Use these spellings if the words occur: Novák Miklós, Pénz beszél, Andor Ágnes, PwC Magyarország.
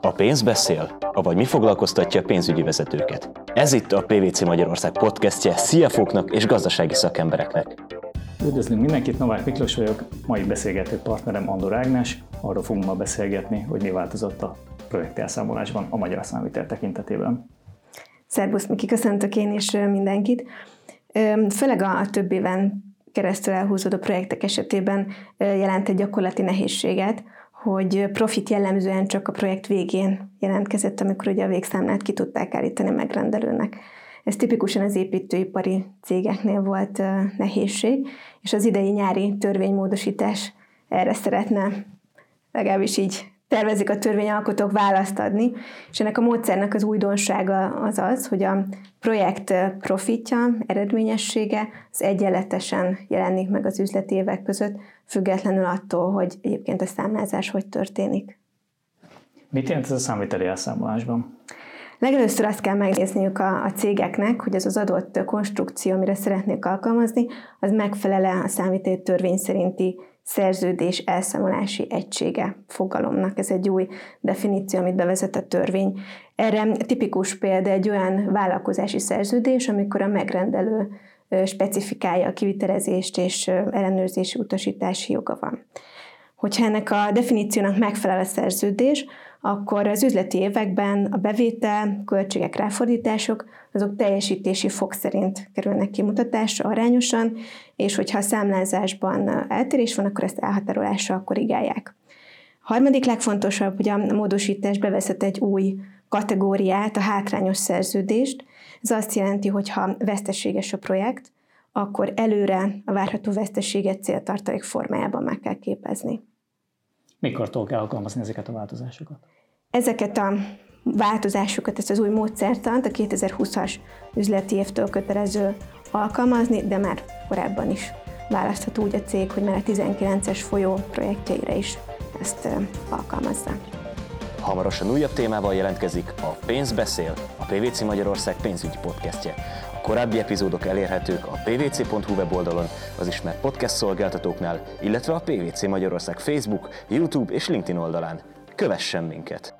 A pénz beszél, avagy mi foglalkoztatja a pénzügyi vezetőket. Ez itt a PwC Magyarország podcastje CFO-knak és gazdasági szakembereknek. Üdvözlünk mindenkit, Novák Miklós vagyok, mai beszélgető partnerem Andor Ágnes. Arról fogunk ma beszélgetni, hogy mi változott a projektelszámolásban a magyar számvitel tekintetében. Szerbusz, Miki, köszöntök én is mindenkit. Főleg a több éven keresztül elhúzódó projektek esetében jelent egy gyakorlati nehézséget, hogy profit jellemzően csak a projekt végén jelentkezett, amikor ugye a végszámlát ki tudták állítani megrendelőnek. Ez tipikusan az építőipari cégeknél volt nehézség, és az idei nyári törvénymódosítás erre szeretne, legalábbis így tervezik a törvényalkotók, választ adni, és ennek a módszernek az újdonsága az az, hogy a projekt profitja, eredményessége az egyenletesen jelenik meg az üzleti évek között, függetlenül attól, hogy egyébként a számlázás hogy történik. Mit jelent ez a számviteli elszámolásban? Legelőször azt kell megnézniük a cégeknek, hogy ez az adott konstrukció, amire szeretnék alkalmazni, az megfelele a számviteli törvény szerinti szerződés elszámolási egysége fogalomnak. Ez egy új definíció, amit bevezet a törvény. Erre tipikus példa egy olyan vállalkozási szerződés, amikor a megrendelő specifikálja a kivitelezést és ellenőrzési utasítási joga van. Hogyha ennek a definíciónak megfelel a szerződés, akkor az üzleti években a bevétel, költségek, ráfordítások, azok teljesítési fok szerint kerülnek kimutatásra arányosan, és hogyha a számlázásban eltérés van, akkor ezt elhatárolással korrigálják. A harmadik legfontosabb, hogy a módosítás bevezet egy új kategóriát, a hátrányos szerződést. Ez azt jelenti, hogy ha veszteséges a projekt, akkor előre a várható veszteséget céltartalék formájában meg kell képezni. Mikortól kell alkalmazni ezeket a változásokat? Ezeket a változásokat, ezt az új módszertant a 2020-as üzleti évtől kötelező alkalmazni, de már korábban is választhat úgy a cég, hogy már a 19-es folyó projektjeire is ezt alkalmazza. Hamarosan újabb témával jelentkezik a Pénz beszél, a PwC Magyarország pénzügyi podcastje. A korábbi epizódok elérhetők a pwc.hu weboldalon, az ismert podcast szolgáltatóknál, illetve a PwC Magyarország Facebook, YouTube és LinkedIn oldalán. Kövessen minket!